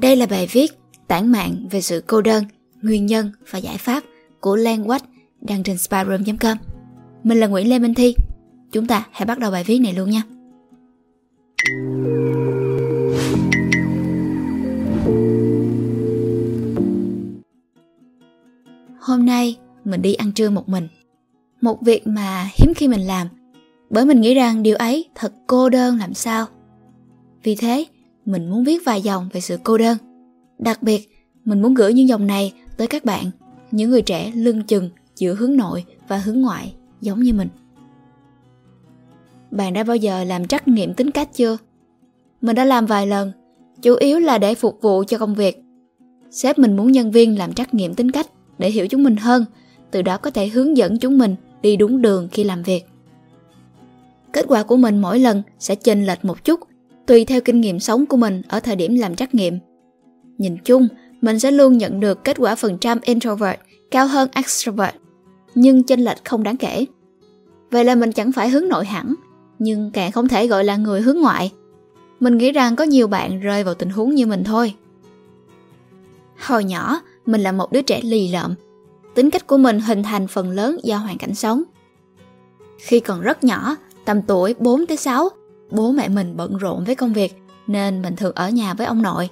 Đây là bài viết tản mạn về sự cô đơn, nguyên nhân và giải pháp của Len Quách đăng trên Sparrow.com. Mình là Nguyễn Lê Minh Thi. Chúng ta hãy bắt đầu bài viết này luôn nha. Hôm nay mình đi ăn trưa một mình. Một việc mà hiếm khi mình làm, bởi mình nghĩ rằng điều ấy thật cô đơn làm sao. Vì thế, mình muốn viết vài dòng về sự cô đơn. Đặc biệt, mình muốn gửi những dòng này tới các bạn, những người trẻ lưng chừng giữa hướng nội và hướng ngoại giống như mình. Bạn đã bao giờ làm trắc nghiệm tính cách chưa? Mình đã làm vài lần, chủ yếu là để phục vụ cho công việc. Sếp mình muốn nhân viên làm trắc nghiệm tính cách để hiểu chúng mình hơn, từ đó có thể hướng dẫn chúng mình đi đúng đường khi làm việc. Kết quả của mình mỗi lần sẽ chênh lệch một chút, tùy theo kinh nghiệm sống của mình ở thời điểm làm trắc nghiệm. Nhìn chung, mình sẽ luôn nhận được kết quả phần trăm introvert cao hơn extrovert, nhưng chênh lệch không đáng kể. Vậy là mình chẳng phải hướng nội hẳn, nhưng càng không thể gọi là người hướng ngoại. Mình nghĩ rằng có nhiều bạn rơi vào tình huống như mình thôi. Hồi nhỏ, mình là một đứa trẻ lì lợm. Tính cách của mình hình thành phần lớn do hoàn cảnh sống. Khi còn rất nhỏ, tầm tuổi 4-6, bố mẹ mình bận rộn với công việc nên mình thường ở nhà với ông nội.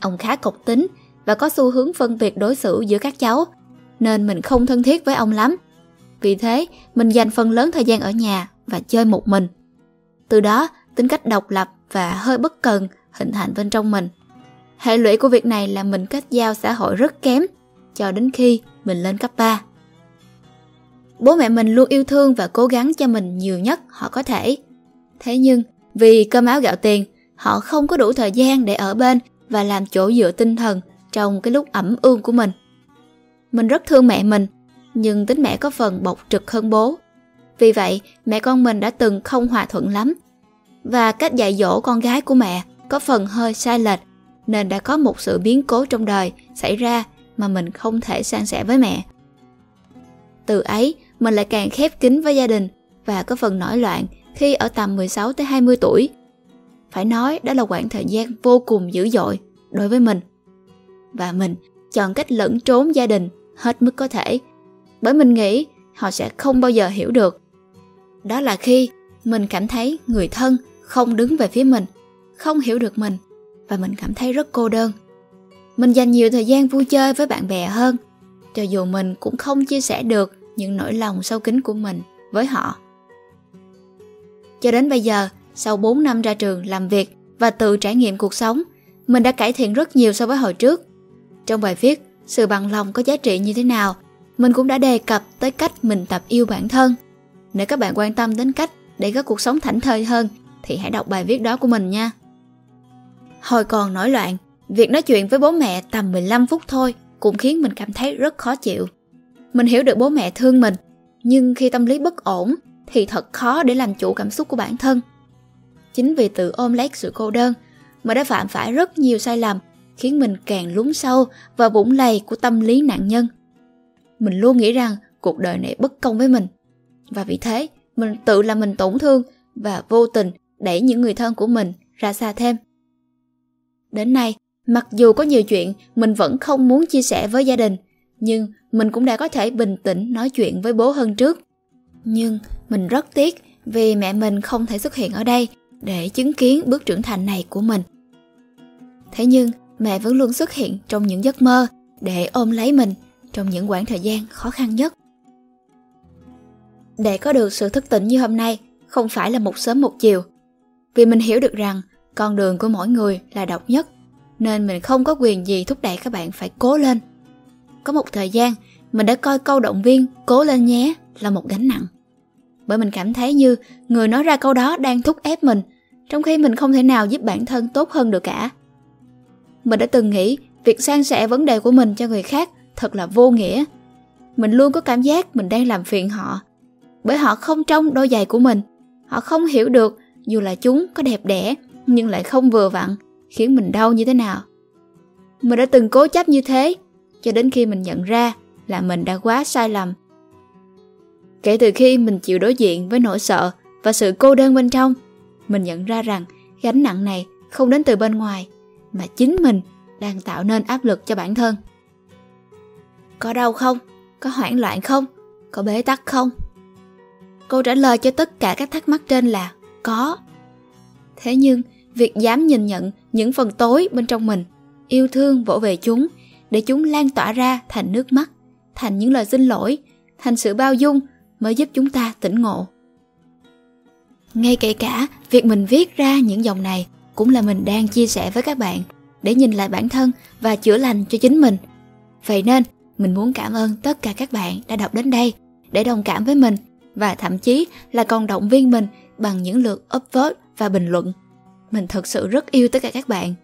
Ông khá cộc tính và có xu hướng phân biệt đối xử giữa các cháu, nên mình không thân thiết với ông lắm. Vì thế, mình dành phần lớn thời gian ở nhà và chơi một mình. Từ đó, tính cách độc lập và hơi bất cần hình thành bên trong mình. Hệ lụy của việc này là mình kết giao xã hội rất kém, cho đến khi mình lên cấp 3. Bố mẹ mình luôn yêu thương và cố gắng cho mình nhiều nhất họ có thể. Thế nhưng, vì cơm áo gạo tiền, họ không có đủ thời gian để ở bên và làm chỗ dựa tinh thần trong cái lúc ẩm ương của mình. Mình rất thương mẹ mình, nhưng tính mẹ có phần bộc trực hơn bố. Vì vậy, mẹ con mình đã từng không hòa thuận lắm. Và cách dạy dỗ con gái của mẹ có phần hơi sai lệch, nên đã có một sự biến cố trong đời xảy ra mà mình không thể san sẻ với mẹ. Từ ấy, mình lại càng khép kín với gia đình và có phần nổi loạn khi ở tầm 16-20 tuổi. Phải nói đó là quãng thời gian vô cùng dữ dội đối với mình. Và mình chọn cách lẩn trốn gia đình hết mức có thể, bởi mình nghĩ họ sẽ không bao giờ hiểu được. Đó là khi mình cảm thấy người thân không đứng về phía mình, không hiểu được mình, và mình cảm thấy rất cô đơn. Mình dành nhiều thời gian vui chơi với bạn bè hơn, cho dù mình cũng không chia sẻ được những nỗi lòng sâu kín của mình với họ. Cho đến bây giờ, sau 4 năm ra trường làm việc và tự trải nghiệm cuộc sống, mình đã cải thiện rất nhiều so với hồi trước. Trong bài viết Sự bằng lòng có giá trị như thế nào, mình cũng đã đề cập tới cách mình tập yêu bản thân. Nếu các bạn quan tâm đến cách để có cuộc sống thảnh thơi hơn thì hãy đọc bài viết đó của mình nha. Hồi còn nổi loạn, việc nói chuyện với bố mẹ tầm 15 phút thôi cũng khiến mình cảm thấy rất khó chịu. Mình hiểu được bố mẹ thương mình, nhưng khi tâm lý bất ổn thì thật khó để làm chủ cảm xúc của bản thân. Chính vì tự ôm lấy sự cô đơn mà đã phạm phải rất nhiều sai lầm, khiến mình càng lún sâu vào vũng lầy của tâm lý nạn nhân. Mình luôn nghĩ rằng cuộc đời này bất công với mình, và vì thế mình tự làm mình tổn thương và vô tình đẩy những người thân của mình ra xa thêm. Đến nay, mặc dù có nhiều chuyện mình vẫn không muốn chia sẻ với gia đình, nhưng mình cũng đã có thể bình tĩnh nói chuyện với bố hơn trước. Nhưng mình rất tiếc vì mẹ mình không thể xuất hiện ở đây để chứng kiến bước trưởng thành này của mình. Thế nhưng mẹ vẫn luôn xuất hiện trong những giấc mơ để ôm lấy mình trong những quãng thời gian khó khăn nhất. Để có được sự thức tỉnh như hôm nay không phải là một sớm một chiều. Vì mình hiểu được rằng con đường của mỗi người là độc nhất, nên mình không có quyền gì thúc đẩy các bạn phải cố lên. Có một thời gian, mình đã coi câu động viên "cố lên nhé" là một gánh nặng, bởi mình cảm thấy như người nói ra câu đó đang thúc ép mình, trong khi mình không thể nào giúp bản thân tốt hơn được cả. Mình đã từng nghĩ việc san sẻ vấn đề của mình cho người khác thật là vô nghĩa. Mình luôn có cảm giác mình đang làm phiền họ, bởi họ không trong đôi giày của mình. Họ không hiểu được dù là chúng có đẹp đẽ nhưng lại không vừa vặn, khiến mình đau như thế nào. Mình đã từng cố chấp như thế, cho đến khi mình nhận ra là mình đã quá sai lầm. Kể từ khi mình chịu đối diện với nỗi sợ và sự cô đơn bên trong, mình nhận ra rằng gánh nặng này không đến từ bên ngoài, mà chính mình đang tạo nên áp lực cho bản thân. Có đau không? Có hoảng loạn không? Có bế tắc không? Câu trả lời cho tất cả các thắc mắc trên là có. Thế nhưng, việc dám nhìn nhận những phần tối bên trong mình, yêu thương vỗ về chúng, để chúng lan tỏa ra thành nước mắt, thành những lời xin lỗi, thành sự bao dung mới giúp chúng ta tỉnh ngộ. Ngay kể cả việc mình viết ra những dòng này cũng là mình đang chia sẻ với các bạn để nhìn lại bản thân và chữa lành cho chính mình. Vậy nên, mình muốn cảm ơn tất cả các bạn đã đọc đến đây để đồng cảm với mình và thậm chí là còn động viên mình bằng những lượt upvote và bình luận. Mình thật sự rất yêu tất cả các bạn.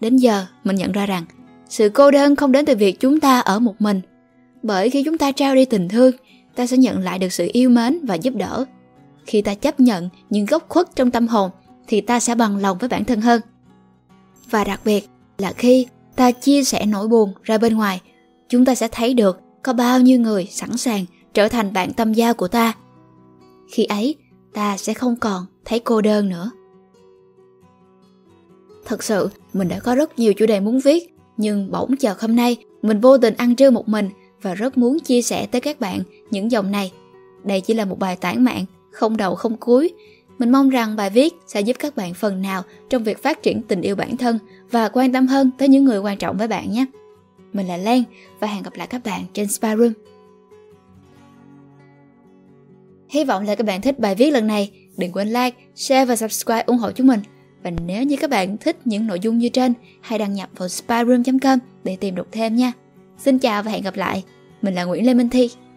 Đến giờ, mình nhận ra rằng sự cô đơn không đến từ việc chúng ta ở một mình. Bởi khi chúng ta trao đi tình thương, ta sẽ nhận lại được sự yêu mến và giúp đỡ. Khi ta chấp nhận những góc khuất trong tâm hồn, thì ta sẽ bằng lòng với bản thân hơn. Và đặc biệt là khi ta chia sẻ nỗi buồn ra bên ngoài, chúng ta sẽ thấy được có bao nhiêu người sẵn sàng trở thành bạn tâm giao của ta. Khi ấy, ta sẽ không còn thấy cô đơn nữa. Thật sự, mình đã có rất nhiều chủ đề muốn viết, nhưng bỗng chợt hôm nay, mình vô tình ăn trưa một mình và rất muốn chia sẻ tới các bạn những dòng này. Đây chỉ là một bài tản mạn, không đầu không cuối. Mình mong rằng bài viết sẽ giúp các bạn phần nào trong việc phát triển tình yêu bản thân và quan tâm hơn tới những người quan trọng với bạn nhé. Mình là Len và hẹn gặp lại các bạn trên Spa Room. Hy vọng là các bạn thích bài viết lần này. Đừng quên like, share và subscribe ủng hộ chúng mình. Và nếu như các bạn thích những nội dung như trên, hãy đăng nhập vào Sparrow.com để tìm đọc thêm nha. Xin chào và hẹn gặp lại. Mình là Nguyễn Lê Minh Thi.